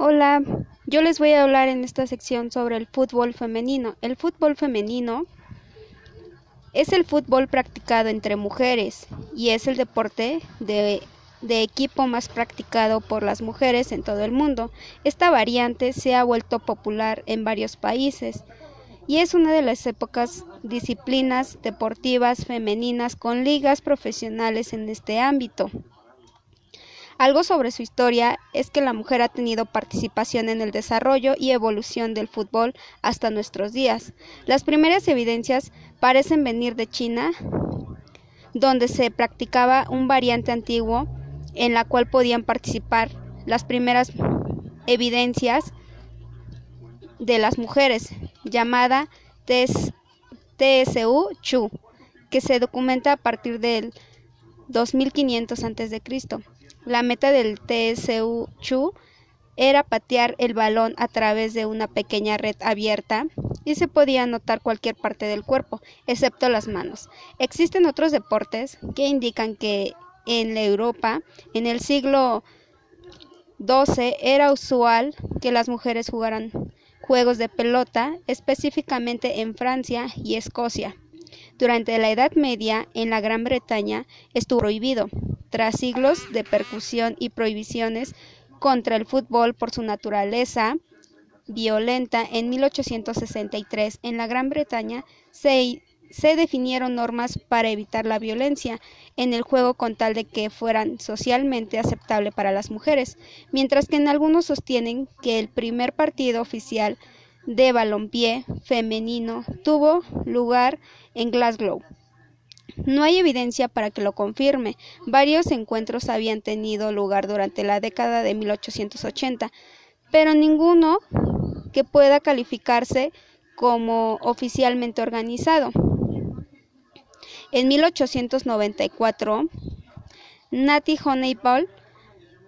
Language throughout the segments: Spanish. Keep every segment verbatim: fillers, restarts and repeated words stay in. Hola, yo les voy a hablar en esta sección sobre el fútbol femenino. El fútbol femenino es el fútbol practicado entre mujeres y es el deporte de, de equipo más practicado por las mujeres en todo el mundo. Esta variante se ha vuelto popular en varios países y es una de las pocas disciplinas deportivas femeninas con ligas profesionales en este ámbito. Algo sobre su historia es que la mujer ha tenido participación en el desarrollo y evolución del fútbol hasta nuestros días. Las primeras evidencias parecen venir de China, donde se practicaba un variante antiguo en la cual podían participar las primeras evidencias de las mujeres, llamada T S U Chu, que se documenta a partir del dos mil quinientos antes de Cristo. La meta del T S U Chu era patear el balón a través de una pequeña red abierta y se podía anotar cualquier parte del cuerpo, excepto las manos. Existen otros deportes que indican que en Europa, en el siglo doce, era usual que las mujeres jugaran juegos de pelota, específicamente en Francia y Escocia. Durante la Edad Media, en la Gran Bretaña, estuvo prohibido. Tras siglos de percusión y prohibiciones contra el fútbol por su naturaleza violenta, en mil ochocientos sesenta y tres en la Gran Bretaña se, se definieron normas para evitar la violencia en el juego con tal de que fueran socialmente aceptables para las mujeres, mientras que en algunos sostienen que el primer partido oficial de balompié femenino tuvo lugar en Glasgow. No hay evidencia para que lo confirme. Varios encuentros habían tenido lugar durante la década de mil ochocientos ochenta, pero ninguno que pueda calificarse como oficialmente organizado. En mil ochocientos noventa y cuatro, Nettie Honeyball,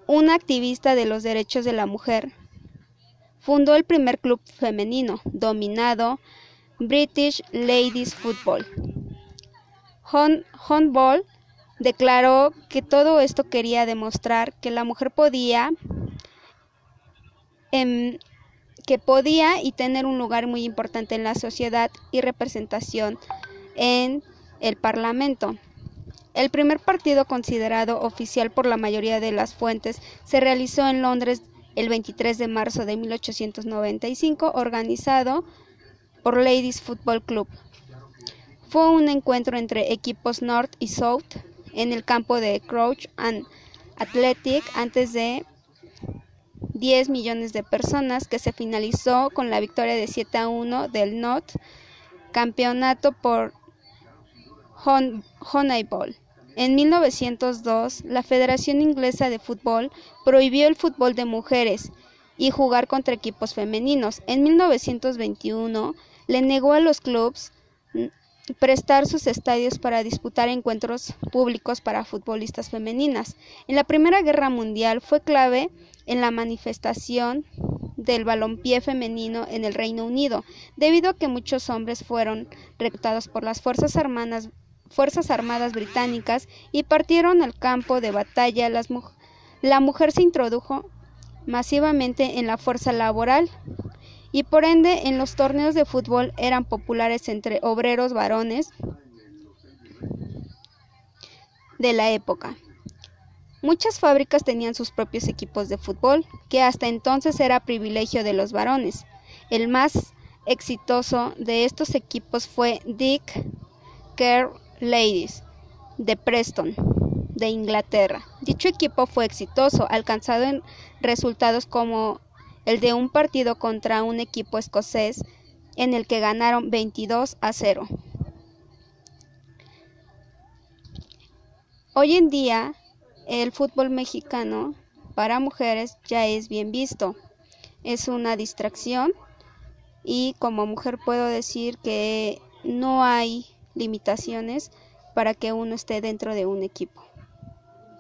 una activista de los derechos de la mujer, fundó el primer club femenino, denominado British Ladies Football. Honeyball declaró que todo esto quería demostrar que la mujer podía, em, que podía y tener un lugar muy importante en la sociedad y representación en el Parlamento. El primer partido considerado oficial por la mayoría de las fuentes se realizó en Londres el veintitrés de marzo de mil ochocientos noventa y cinco, organizado por Ladies' Football Club. Fue un encuentro entre equipos North y South en el campo de Crouch and Athletic antes de diez millones de personas, que se finalizó con la victoria de siete a uno del North, campeonato por Honeyball. En mil novecientos dos, la Federación Inglesa de Fútbol prohibió el fútbol de mujeres y jugar contra equipos femeninos. En mil novecientos veintiuno, le negó a los clubes prestar sus estadios para disputar encuentros públicos para futbolistas femeninas. En la Primera Guerra Mundial fue clave en la manifestación del balompié femenino en el Reino Unido, debido a que muchos hombres fueron reclutados por las Fuerzas Armadas, Fuerzas Armadas británicas y partieron al campo de batalla. Las, la mujer se introdujo masivamente en la fuerza laboral y por ende en los torneos de fútbol eran populares entre obreros varones de la época. Muchas fábricas tenían sus propios equipos de fútbol, que hasta entonces era privilegio de los varones. El más exitoso de estos equipos fue Dick Kerr Ladies de Preston, de Inglaterra. Dicho equipo fue exitoso, alcanzado en resultados como el de un partido contra un equipo escocés en el que ganaron veintidós a cero. Hoy en día, el fútbol mexicano para mujeres ya es bien visto. Es una distracción y como mujer puedo decir que no hay limitaciones para que uno esté dentro de un equipo.